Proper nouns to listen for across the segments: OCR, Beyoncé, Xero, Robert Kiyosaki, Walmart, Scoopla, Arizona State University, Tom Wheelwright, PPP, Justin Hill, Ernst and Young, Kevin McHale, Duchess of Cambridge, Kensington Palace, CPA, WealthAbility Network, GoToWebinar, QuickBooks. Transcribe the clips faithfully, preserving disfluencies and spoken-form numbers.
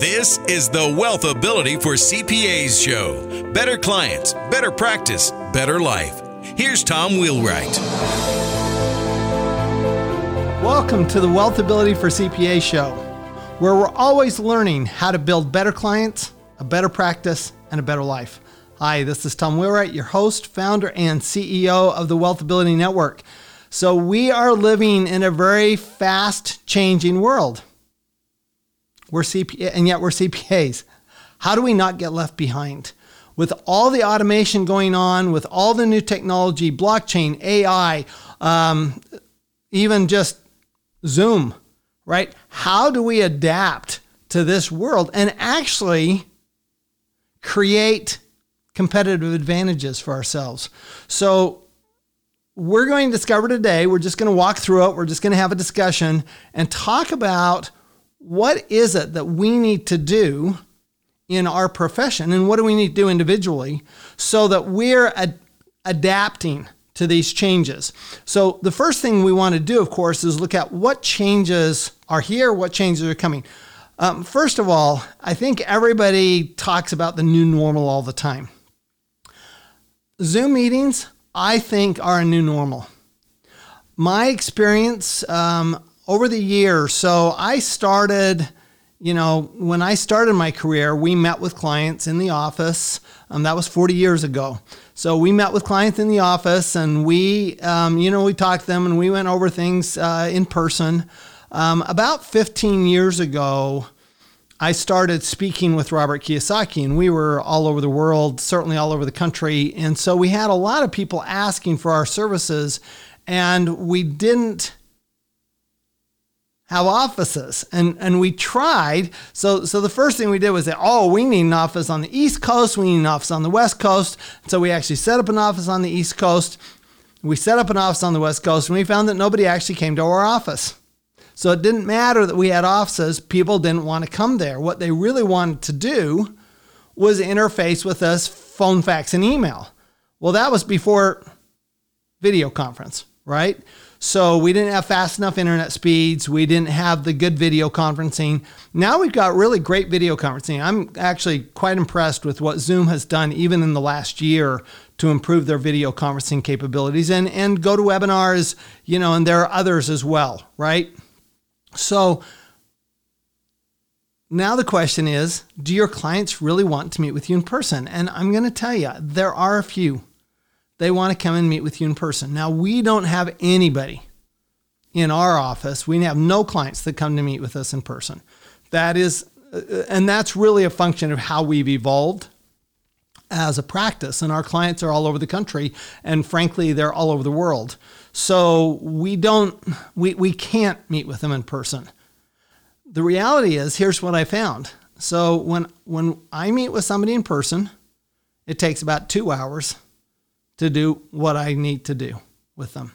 This is the WealthAbility for C P As show. Better clients, better practice, better life. Here's Tom Wheelwright. Welcome to the WealthAbility for C P A show, where we're always learning how to build better clients, a better practice, and a better life. Hi, this is Tom Wheelwright, your host, founder, and C E O of the WealthAbility Network. So we are living in a very fast changing world. We're C P A, and yet we're C P As. How do we not get left behind? With all the automation going on, with all the new technology, blockchain, A I, um, even just Zoom, right? How do we adapt to this world and actually create competitive advantages for ourselves? So we're going to discover today, we're just going to walk through it, we're just going to have a discussion and talk about what is it that we need to do in our profession and what do we need to do individually so that we're ad- adapting to these changes. So the first thing we want to do, of course, is look at what changes are here, what changes are coming. Um, first of all, I think everybody talks about the new normal all the time. Zoom meetings, I think, are a new normal. My experience, um, over the years, so I started, you know, when I started my career, we met with clients in the office. Um, that was forty years ago. So we met with clients in the office and we, um, you know, we talked to them and we went over things uh, in person. Um, about fifteen years ago, I started speaking with Robert Kiyosaki and we were all over the world, certainly all over the country. And so we had a lot of people asking for our services and we didn't have offices. And and we tried. So so the first thing we did was say, oh, we need an office on the East Coast. We need an office on the West Coast. So we actually set up an office on the East Coast. We set up an office on the West Coast and we found that nobody actually came to our office. So it didn't matter that we had offices. People didn't want to come there. What they really wanted to do was interface with us, phone, fax, and email. Well, that was before video conference, right? So we didn't have fast enough internet speeds. We didn't have the good video conferencing. Now we've got really great video conferencing. I'm actually quite impressed with what Zoom has done even in the last year to improve their video conferencing capabilities and, and GoToWebinars, you know, and there are others as well, right? So now the question is, do your clients really want to meet with you in person? And I'm going to tell you, there are a few. They want to come and meet with you in person. Now, we don't have anybody in our office. We have no clients that come to meet with us in person. That is, and that's really a function of how we've evolved as a practice. And our clients are all over the country. And frankly, they're all over the world. So we don't, we, we can't meet with them in person. The reality is, here's what I found. So when, when I meet with somebody in person, it takes about two hours to do what I need to do with them.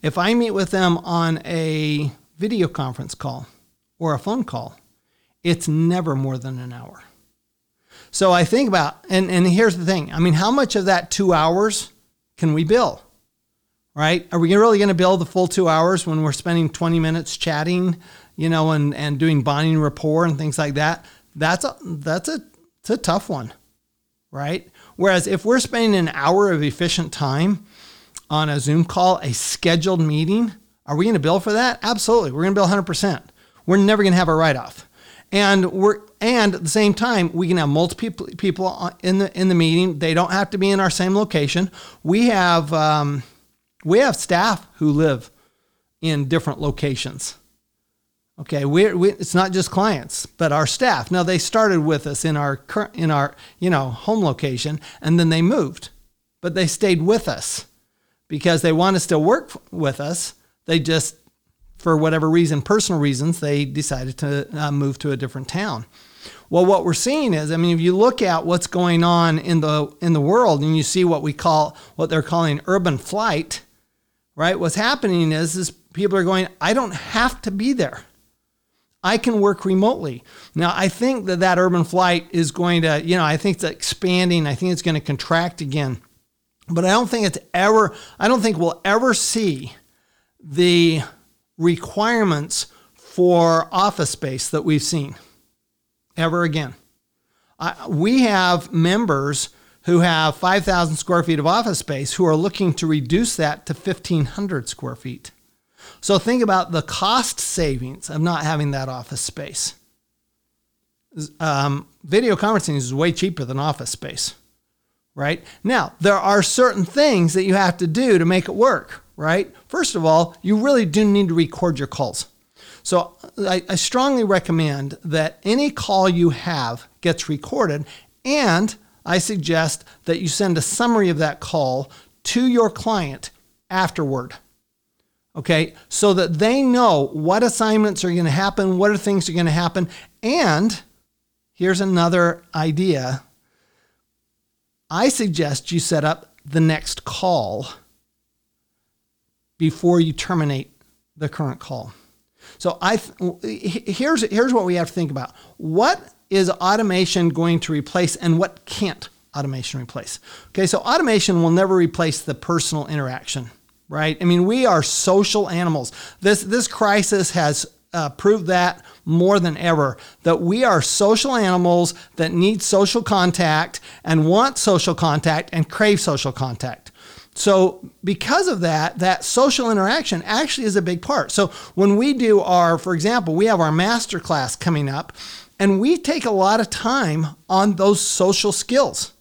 If I meet with them on a video conference call or a phone call, it's never more than an hour. So I think about, and, and here's the thing, I mean, how much of that two hours can we bill, right? Are we really gonna bill the full two hours when we're spending twenty minutes chatting, you know, and, and doing bonding rapport and things like that? That's a, that's a, it's a tough one, right? Whereas if we're spending an hour of efficient time on a Zoom call, a scheduled meeting, are we going to bill for that? Absolutely. We're going to bill one hundred percent. We're never going to have a write-off. And we're and at the same time, we can have multiple people in the in the meeting. They don't have to be in our same location. We have um, we have staff who live in different locations. Okay, we're, we it's not just clients, but our staff. Now they started with us in our in our you know home location, and then they moved, but they stayed with us because they want to still work with us. They just, for whatever reason, personal reasons, they decided to uh, move to a different town. Well, what we're seeing is, I mean, if you look at what's going on in the in the world, and you see what we call what they're calling urban flight, right? What's happening is is people are going, I don't have to be there. I can work remotely. Now, I think that that urban flight is going to, you know, I think it's expanding. I think it's going to contract again. But I don't think it's ever, I don't think we'll ever see the requirements for office space that we've seen. ever again. I, we have members who have five thousand square feet of office space who are looking to reduce that to fifteen hundred square feet. So think about the cost savings of not having that office space. Um, video conferencing is way cheaper than office space, right? Now, there are certain things that you have to do to make it work, right? First of all, you really do need to record your calls. So I, I strongly recommend that any call you have gets recorded, and I suggest that you send a summary of that call to your client afterward, okay? So that they know what assignments are going to happen, what are things are going to happen. And here's another idea. I suggest you set up the next call before you terminate the current call. So I th- here's, here's what we have to think about. What is automation going to replace, and what can't automation replace? Okay, so automation will never replace the personal interaction, right? I mean, we are social animals. This, this crisis has uh, proved that more than ever, that we are social animals that need social contact and want social contact and crave social contact. So because of that, that social interaction actually is a big part. So when we do our, for example, we have our masterclass coming up, and we take a lot of time on those social skills,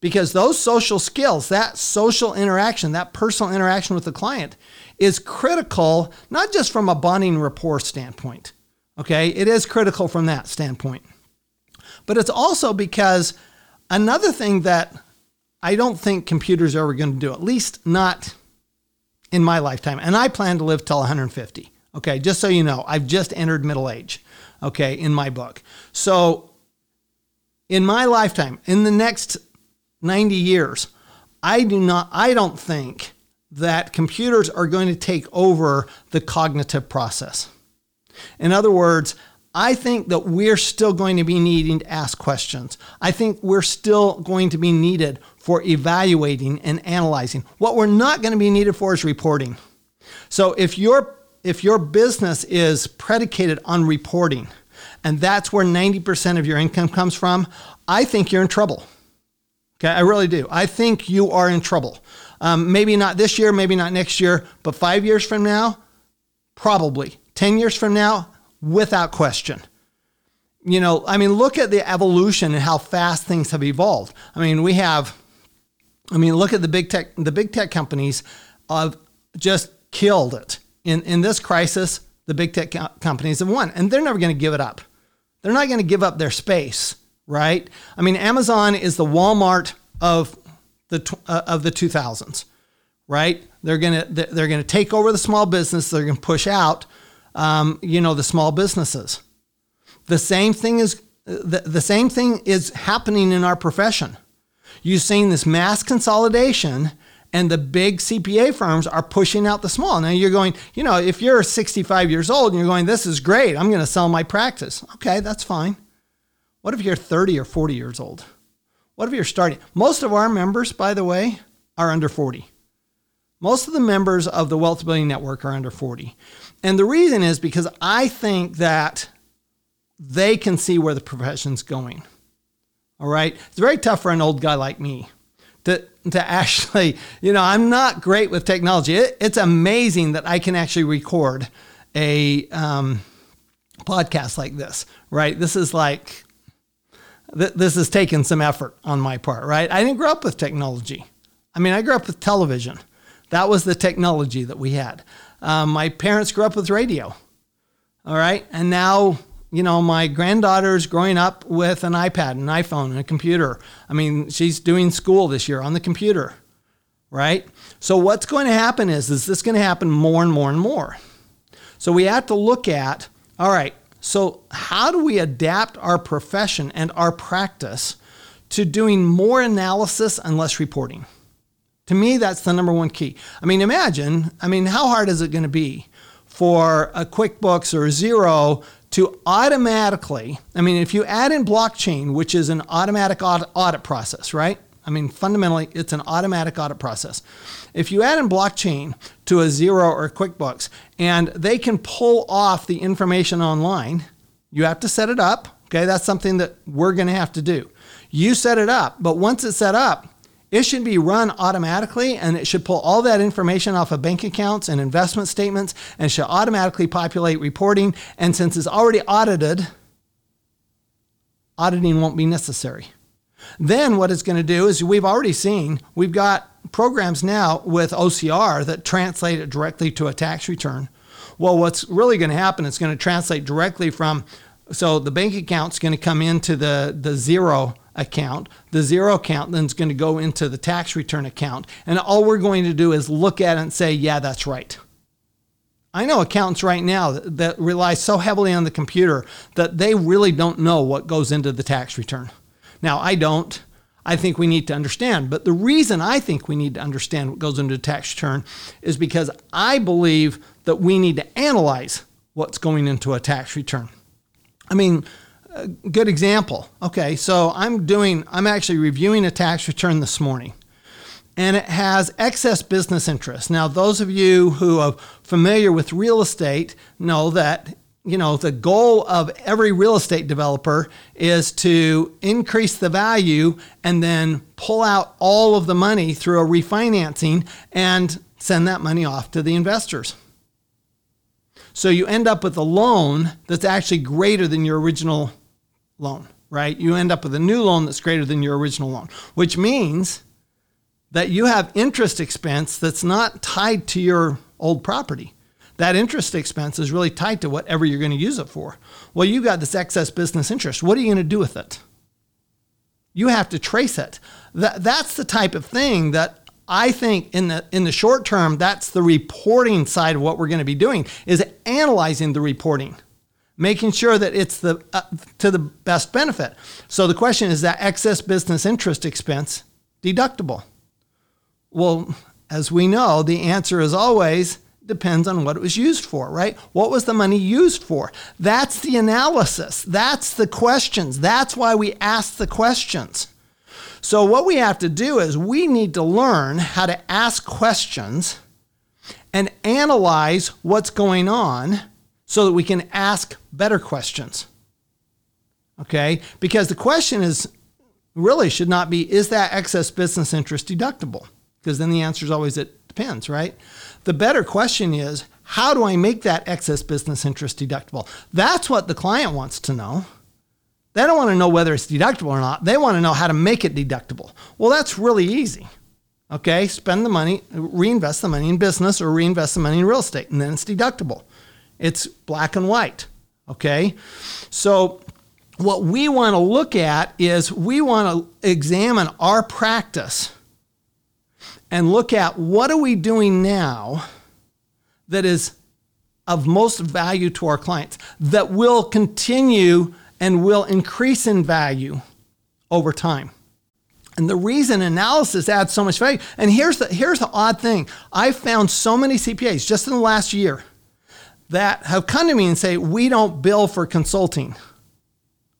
because those social skills, that social interaction, that personal interaction with the client is critical, not just from a bonding rapport standpoint. Okay, it is critical from that standpoint. But it's also because another thing that I don't think computers are ever going to do, at least not in my lifetime, and I plan to live till one hundred fifty. Okay, just so you know, I've just entered middle age, okay, in my book. So in my lifetime, in the next ninety years, I do not, I don't think that computers are going to take over the cognitive process. In other words, I think that we're still going to be needing to ask questions. I think we're still going to be needed for evaluating and analyzing. What we're not going to be needed for is reporting. So if your if your business is predicated on reporting, and that's where ninety percent of your income comes from, I think you're in trouble. Okay, I really do. I think you are in trouble. Um, maybe not this year, maybe not next year, but five years from now, probably. ten years from now, without question. You know, I mean, look at the evolution and how fast things have evolved. I mean, we have, I mean, look at the big tech, the big tech companies have just killed it. In, in this crisis, the big tech co- companies have won, and they're never going to give it up. They're not going to give up their space, right? I mean, Amazon is the Walmart of the tw- uh, of the two thousands, right? They're going to they're going to take over the small business. They're going to push out Um, you know, the small businesses. The same thing is the, the same thing is happening in our profession. You've seen this mass consolidation, and the big C P A firms are pushing out the small. Now you're going, you know, if you're sixty-five years old and you're going, this is great, I'm going to sell my practice. Okay, that's fine. What if you're thirty or forty years old? What if you're starting? Most of our members, by the way, are under forty. Most of the members of the WealthAbility Network are under forty. And the reason is because I think that they can see where the profession's going. All right. It's very tough for an old guy like me to, to actually, you know, I'm not great with technology. It, it's amazing that I can actually record a um, podcast like this, right? This is like, th- this has taken some effort on my part, right? I didn't grow up with technology. I mean, I grew up with television. That was the technology that we had. Um, my parents grew up with radio, all right? And now, you know, my granddaughter's growing up with an iPad, an iPhone, and a computer. I mean, she's doing school this year on the computer, right? So what's going to happen is, is this going to happen more and more and more? So we have to look at, all right, so how do we adapt our profession and our practice to doing more analysis and less reporting? To me, that's the number one key. I mean, imagine, I mean, how hard is it going to be for a QuickBooks or a Xero to automatically, I mean, if you add in blockchain, which is an automatic audit process, right? I mean, fundamentally, it's an automatic audit process. If you add in blockchain to a Xero or a QuickBooks, and they can pull off the information online, you have to set it up. Okay, that's something that we're going to have to do. You set it up, but once it's set up, it should be run automatically, and it should pull all that information off of bank accounts and investment statements, and should automatically populate reporting. And since it's already audited, auditing won't be necessary. Then what it's going to do is, we've already seen, we've got programs now with O C R that translate it directly to a tax return. Well, what's really going to happen, it's going to translate directly from, so the bank account's going to come into the, the Xero account. The Xero account then is going to go into the tax return account. And all we're going to do is look at it and say, yeah, that's right. I know accountants right now that, that rely so heavily on the computer that they really don't know what goes into the tax return. Now, I don't. I think we need to understand. But the reason I think we need to understand what goes into a tax return is because I believe that we need to analyze what's going into a tax return. I mean, a good example. Okay, so I'm doing, I'm actually reviewing a tax return this morning, and it has excess business interest. Now, those of you who are familiar with real estate know that, you know, the goal of every real estate developer is to increase the value and then pull out all of the money through a refinancing and send that money off to the investors. So you end up with a loan that's actually greater than your original loan, right? You end up with a new loan that's greater than your original loan, which means that you have interest expense that's not tied to your old property. That interest expense is really tied to whatever you're going to use it for. Well, you got this excess business interest. What are you going to do with it? You have to trace it. That, that's the type of thing that I think in the in the short term, that's the reporting side of what we're going to be doing, is analyzing the reporting, making sure that it's the uh, to the best benefit. So the question is, that excess business interest expense deductible? Well, as we know, the answer is always depends on what it was used for, right? What was the money used for? That's the analysis. That's the questions. That's why we ask the questions. So what we have to do is, we need to learn how to ask questions and analyze what's going on so that we can ask better questions. Okay? Because the question is, really should not be, is that excess business interest deductible? Because then the answer is always it depends, right? The better question is, how do I make that excess business interest deductible? That's what the client wants to know. They don't want to know whether it's deductible or not. They want to know how to make it deductible. Well, that's really easy. Okay, spend the money, reinvest the money in business, or reinvest the money in real estate, and then it's deductible. It's black and white. Okay, so what we want to look at is, we want to examine our practice and look at, what are we doing now that is of most value to our clients, that will continue and will increase in value over time. And the reason analysis adds so much value, and here's the, here's the odd thing. I've found so many C P As just in the last year that have come to me and say, we don't bill for consulting.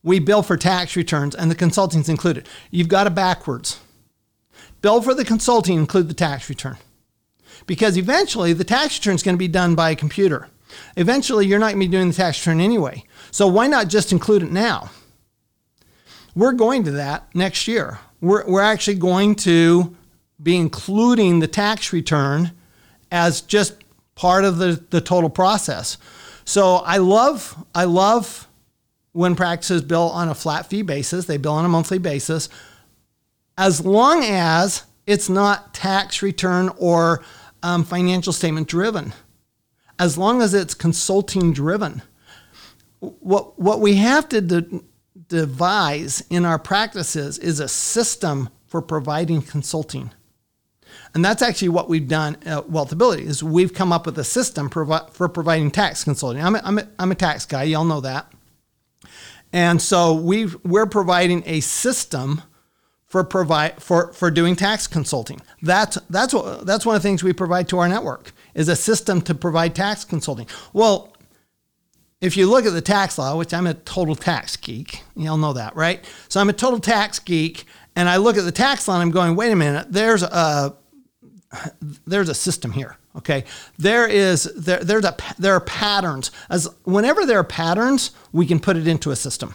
We bill for tax returns, and the consulting's included. You've got it backwards. Bill for the consulting, include the tax return. Because eventually the tax return is going to be done by a computer. Eventually you're not going to be doing the tax return anyway. So why not just include it now? We're going to that next year. We're, we're actually going to be including the tax return as just part of the, the total process. So I love, I love when practices bill on a flat fee basis. They bill on a monthly basis. As long as it's not tax return or um, financial statement driven, as long as it's consulting driven. What, what we have to de- devise in our practices is a system for providing consulting. And that's actually what we've done at WealthAbility, is we've come up with a system provi- for providing tax consulting. I'm a, I'm a, I'm a tax guy, y'all know that. And so we've, we're providing a system for provide for, for doing tax consulting. That's that's what that's one of the things we provide to our network, is a system to provide tax consulting. Well, if you look at the tax law, which I'm a total tax geek, y'all know that, right? So I'm a total tax geek, and I look at the tax law and I'm going, wait a minute, there's a there's a system here. Okay. There is there there's a there are patterns. As whenever there are patterns, we can put it into a system.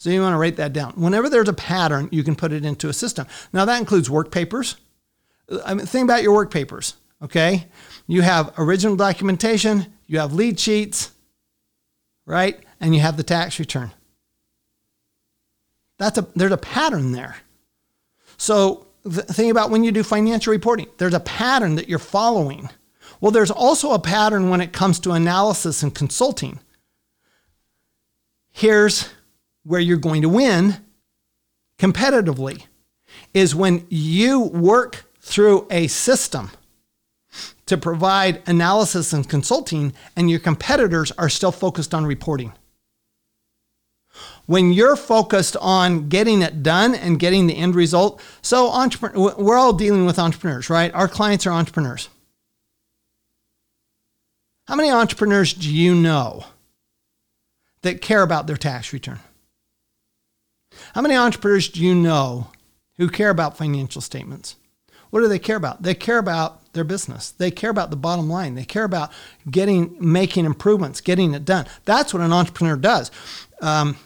So you want to write that down. Whenever there's a pattern, you can put it into a system. Now that includes work papers. I mean, think about your work papers, okay? You have original documentation, you have lead sheets, right? And you have the tax return. That's a, there's a pattern there. So th- think about when you do financial reporting, there's a pattern that you're following. Well, there's also a pattern when it comes to analysis and consulting. Here's where you're going to win competitively, is when you work through a system to provide analysis and consulting, and your competitors are still focused on reporting. When you're focused on getting it done and getting the end result, so entrepreneur, we're all dealing with entrepreneurs, right? Our clients are entrepreneurs. How many entrepreneurs do you know that care about their tax return? How many entrepreneurs do you know who care about financial statements? What do they care about? They care about their business. They care about the bottom line. They care about getting, making improvements, getting it done. That's what an entrepreneur does. Um,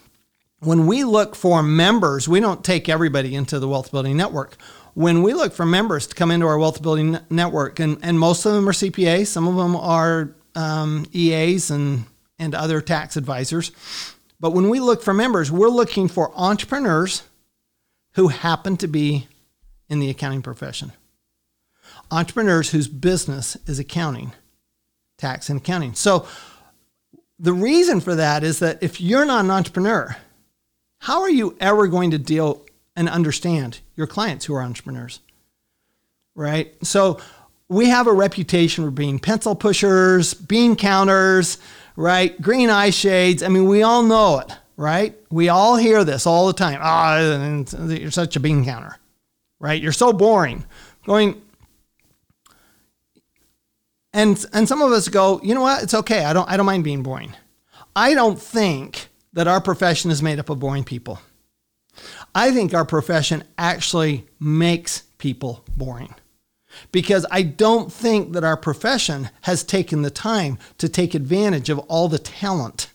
when we look for members, we don't take everybody into the WealthAbility Network. When we look for members to come into our WealthAbility Network, and, and most of them are C P As, some of them are um, E As and, and other tax advisors. But when we look for members, we're looking for entrepreneurs who happen to be in the accounting profession. Entrepreneurs whose business is accounting, tax and accounting. So the reason for that is that if you're not an entrepreneur, how are you ever going to deal and understand your clients who are entrepreneurs, right? So we have a reputation for being pencil pushers, bean counters, right? Green eye shades. I mean, we all know it, right? We all hear this all the time. Ah, you're such a bean counter, right? You're so boring. Going, and and some of us go, you know what? It's okay. I don't I don't mind being boring. I don't think that our profession is made up of boring people. I think our profession actually makes people boring, because I don't think that our profession has taken the time to take advantage of all the talent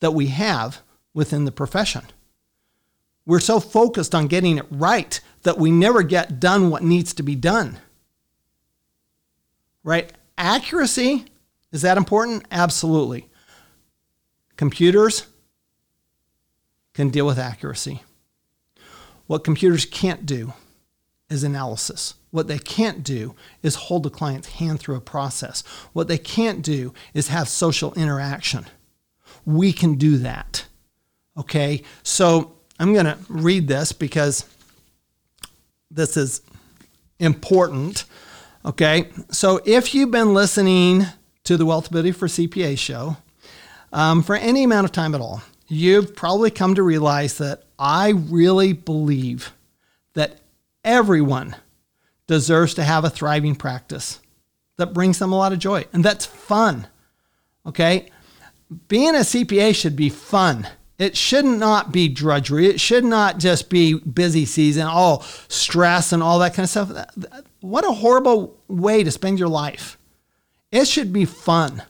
that we have within the profession. We're so focused on getting it right that we never get done what needs to be done, right? Accuracy, is that important? Absolutely. Computers can deal with accuracy. What computers can't do is analysis. What they can't do is hold the client's hand through a process. What they can't do is have social interaction. We can do that, okay? So I'm going to read this because this is important, okay? So if you've been listening to the WealthAbility for C P A show um, for any amount of time at all, you've probably come to realize that I really believe that everyone deserves to have a thriving practice that brings them a lot of joy. And that's fun, okay? Being a C P A should be fun. It should not be drudgery. It should not just be busy season, all stress and all that kind of stuff. What a horrible way to spend your life. It should be fun.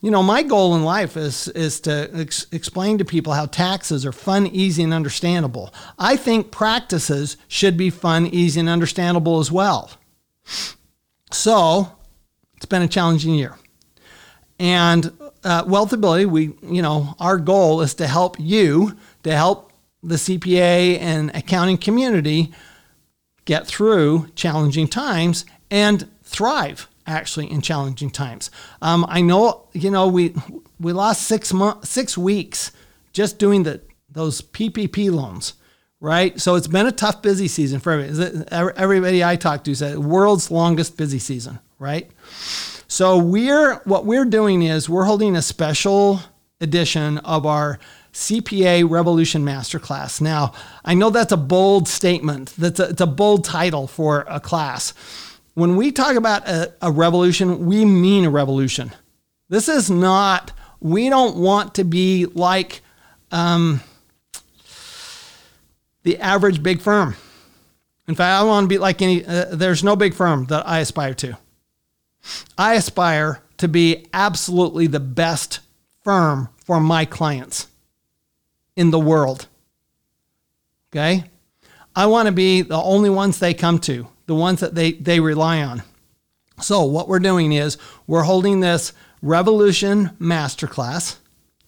You know, my goal in life is is to ex- explain to people how taxes are fun, easy, and understandable. I think practices should be fun, easy, and understandable as well. So it's been a challenging year. And uh, WealthAbility, we, you know, our goal is to help you, to help the C P A and accounting community get through challenging times and thrive. Actually, in challenging times, um, I know you know we we lost six months, six weeks just doing the those P P P loans, right? So it's been a tough, busy season for everybody. Everybody I talked to said world's longest busy season, right? So we're what we're doing is we're holding a special edition of our C P A Revolution Masterclass. Now I know that's a bold statement. That's a, it's a bold title for a class. When we talk about a, a revolution, we mean a revolution. This is not, we don't want to be like um, the average big firm. In fact, I don't want to be like any, uh, there's no big firm that I aspire to. I aspire to be absolutely the best firm for my clients in the world. Okay? I want to be the only ones they come to, the ones that they, they rely on. So what we're doing is we're holding this Revolution Masterclass.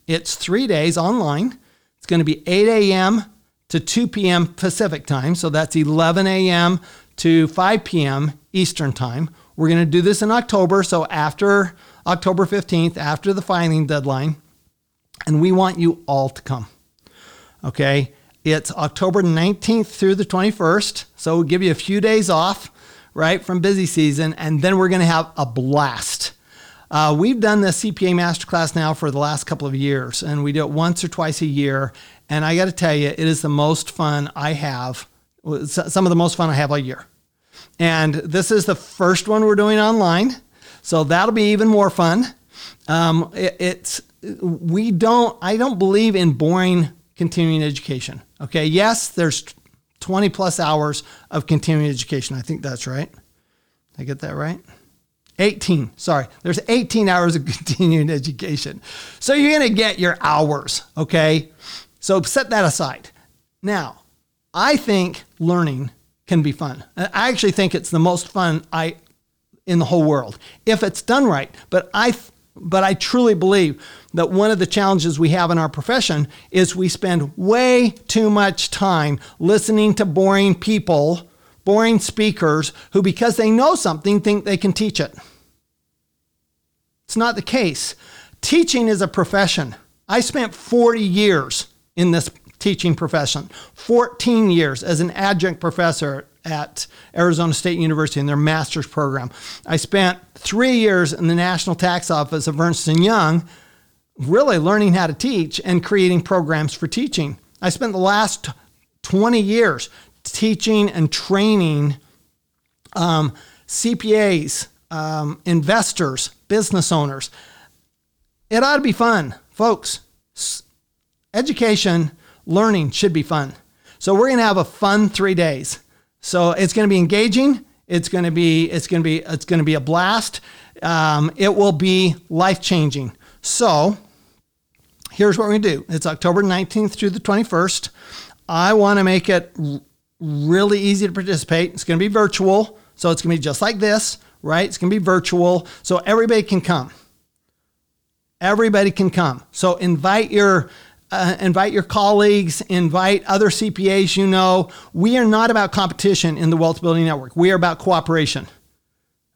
It's three days online. It's going to be eight a.m. to two p.m. Pacific time. So that's eleven a.m. to five p.m. Eastern time. We're going to do this in October. So after October fifteenth, after the filing deadline, and we want you all to come. Okay. It's October nineteenth through the twenty-first. So we'll give you a few days off, right, from busy season. And then we're going to have a blast. Uh, we've done the C P A Masterclass now for the last couple of years, and we do it once or twice a year. And I got to tell you, it is the most fun I have, some of the most fun I have all year. And this is the first one we're doing online. So that'll be even more fun. Um, it, it's, we don't, I don't believe in boring continuing education. Okay. Yes, there's twenty plus hours of continuing education. I think that's right. Did I get that right? eighteen, sorry, there's eighteen hours of continuing education. So you're going to get your hours, okay? So set that aside. Now, I think learning can be fun. I actually think it's the most fun I in the whole world, if it's done right. But I, but I truly believe that one of the challenges we have in our profession is we spend way too much time listening to boring people, boring speakers who, because they know something, think they can teach it. It's not the case. Teaching is a profession. I spent forty years in this teaching profession, fourteen years as an adjunct professor at Arizona State University in their master's program. I spent three years in the National Tax Office of Ernst and Young, really learning how to teach and creating programs for teaching. I spent the last twenty years teaching and training um, C P As, um, investors, business owners. It ought to be fun, folks. S- education, learning should be fun. So we're going to have a fun three days. So it's going to be engaging. It's going to be it's going to be it's going to be a blast. Um, it will be life changing. So here's what we do. It's October nineteenth through the twenty-first. I want to make it r- really easy to participate. It's going to be virtual. So it's going to be just like this, right? It's going to be virtual. So everybody can come. Everybody can come. So invite your, uh, invite your colleagues, invite other C P As you know. We are not about competition in the WealthAbility Network. We are about cooperation.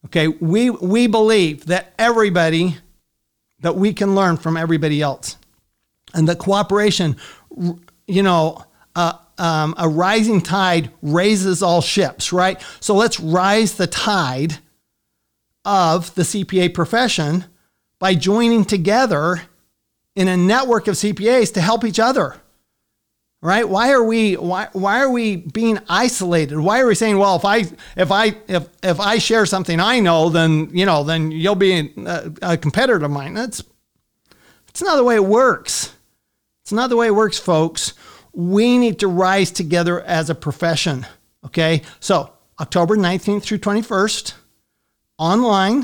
Okay. We, we believe that everybody, that we can learn from everybody else, and that cooperation, you know, uh, Um, a rising tide raises all ships, right? So let's rise the tide of the C P A profession by joining together in a network of C P As to help each other, right? Why are we why why are we being isolated? Why are we saying, well, if I if I if if I share something I know, then you know, then you'll be a, a competitor of mine? That's that's not the way it works. It's not the way it works, folks. We need to rise together as a profession, okay? So October nineteenth through twenty-first, online.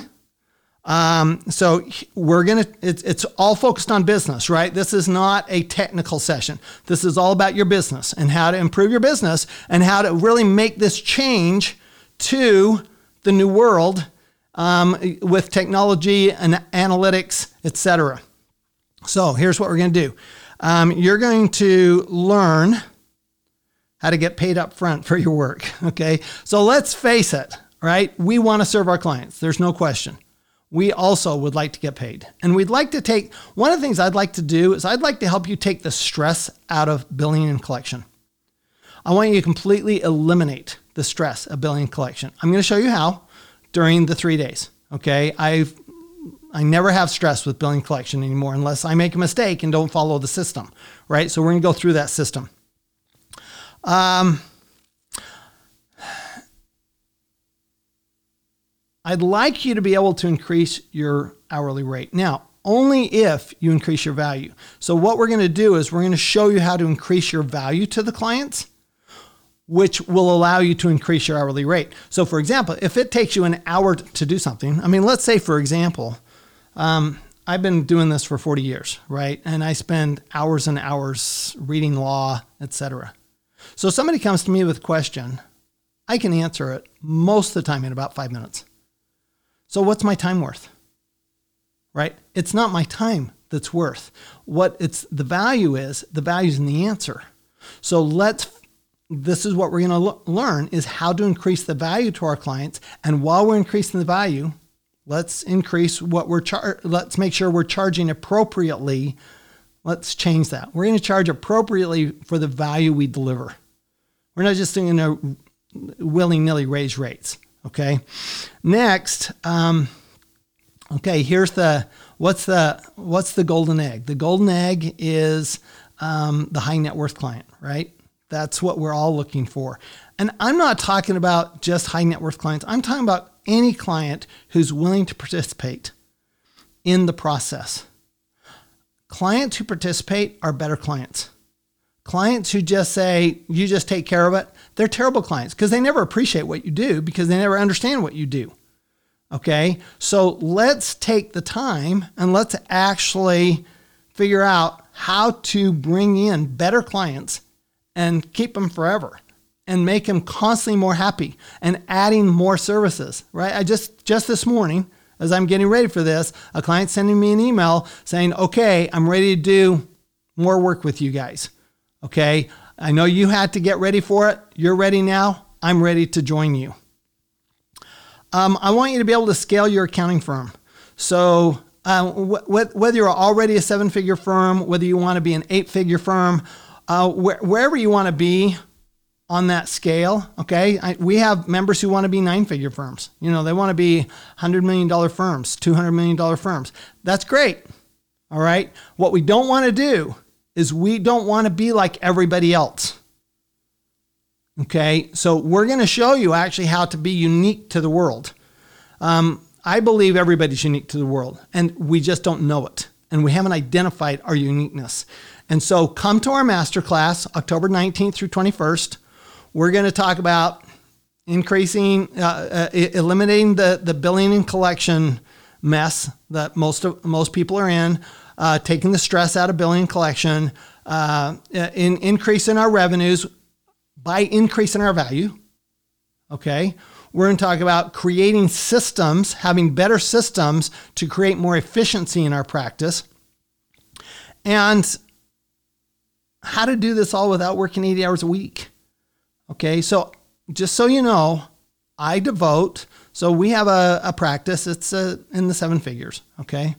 Um, so we're going to, it's, it's all focused on business, right? This is not a technical session. This is all about your business and how to improve your business and how to really make this change to the new world um, with technology and analytics, et cetera. So here's what we're going to do. Um, you're going to learn how to get paid up front for your work, okay? So let's face it, right? We want to serve our clients. There's no question. We also would like to get paid. And we'd like to take, one of the things I'd like to do is I'd like to help you take the stress out of billing and collection. I want you to completely eliminate the stress of billing and collection. I'm going to show you how during the three days, okay? I've I never have stress with billing collection anymore unless I make a mistake and don't follow the system, right? So we're going to go through that system. Um, I'd like you to be able to increase your hourly rate. Now, only if you increase your value. So what we're going to do is we're going to show you how to increase your value to the clients, which will allow you to increase your hourly rate. So for example, if it takes you an hour to do something, I mean, let's say for example, Um, I've been doing this for forty years, right? And I spend hours and hours reading law, et cetera. So somebody comes to me with a question, I can answer it most of the time in about five minutes. So what's my time worth, right? It's not my time that's worth. What it's the value is, the value's in the answer. So let's, this is what we're gonna lo- learn is how to increase the value to our clients. And while we're increasing the value, let's increase what we're char- let's make sure we're charging appropriately. Let's change that. We're going to charge appropriately for the value we deliver. We're not just going to willy-nilly raise rates. Okay. Next, um, okay. Here's the what's the what's the golden egg? The golden egg is um, the high net worth client, right? That's what we're all looking for. And I'm not talking about just high net worth clients. I'm talking about any client who's willing to participate in the process. Clients who participate are better clients. Clients who just say, you just take care of it, they're terrible clients because they never appreciate what you do because they never understand what you do. Okay, so let's take the time and let's actually figure out how to bring in better clients and keep them forever and make them constantly more happy and adding more services, right? I just, just this morning, as I'm getting ready for this, a client sending me an email saying, okay, I'm ready to do more work with you guys. Okay, I know you had to get ready for it. You're ready now. I'm ready to join you. Um, I want you to be able to scale your accounting firm. So uh, wh- wh- whether you're already a seven-figure firm, whether you want to be an eight-figure firm, uh, wh- wherever you want to be on that scale, okay? I, we have members who want to be nine-figure firms. You know, they want to be one hundred million dollars firms, two hundred million dollars firms. That's great, all right? What we don't want to do is we don't want to be like everybody else, okay? So we're going to show you actually how to be unique to the world. Um, I believe everybody's unique to the world, and we just don't know it, and we haven't identified our uniqueness. And so come to our masterclass, October nineteenth through twenty-first. We're going to talk about increasing, uh, uh, eliminating the, the billing and collection mess that most of, most people are in, uh, taking the stress out of billing and collection, uh, in increasing our revenues by increasing our value. Okay, we're going to talk about creating systems, having better systems to create more efficiency in our practice, and how to do this all without working eighty hours a week. Okay, so just so you know, I devote, so we have a, a practice, it's a, in the seven figures, okay?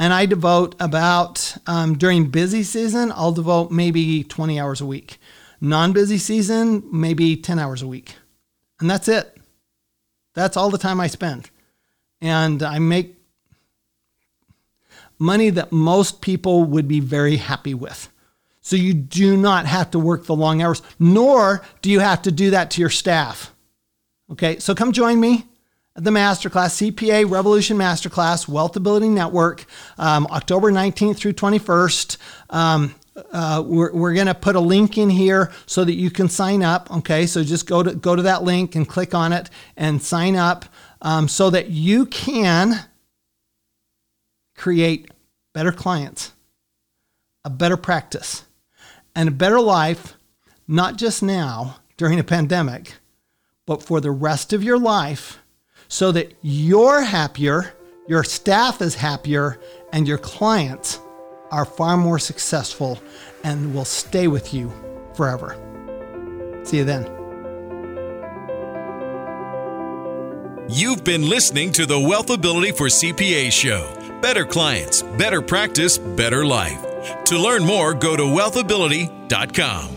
And I devote about, um, during busy season, I'll devote maybe twenty hours a week. Non-busy season, maybe ten hours a week. And that's it. That's all the time I spend. And I make money that most people would be very happy with. So you do not have to work the long hours, nor do you have to do that to your staff. Okay, so come join me at the Masterclass, C P A Revolution Masterclass, WealthAbility Network, um, October nineteenth through twenty-first. Um, uh, we're we're going to put a link in here so that you can sign up. Okay, so just go to, go to that link and click on it and sign up um, so that you can create better clients, a better practice, and a better life, not just now during a pandemic, but for the rest of your life so that you're happier, your staff is happier, and your clients are far more successful and will stay with you forever. See you then. You've been listening to the WealthAbility for C P A show. Better clients, better practice, better life. To learn more, go to wealth ability dot com.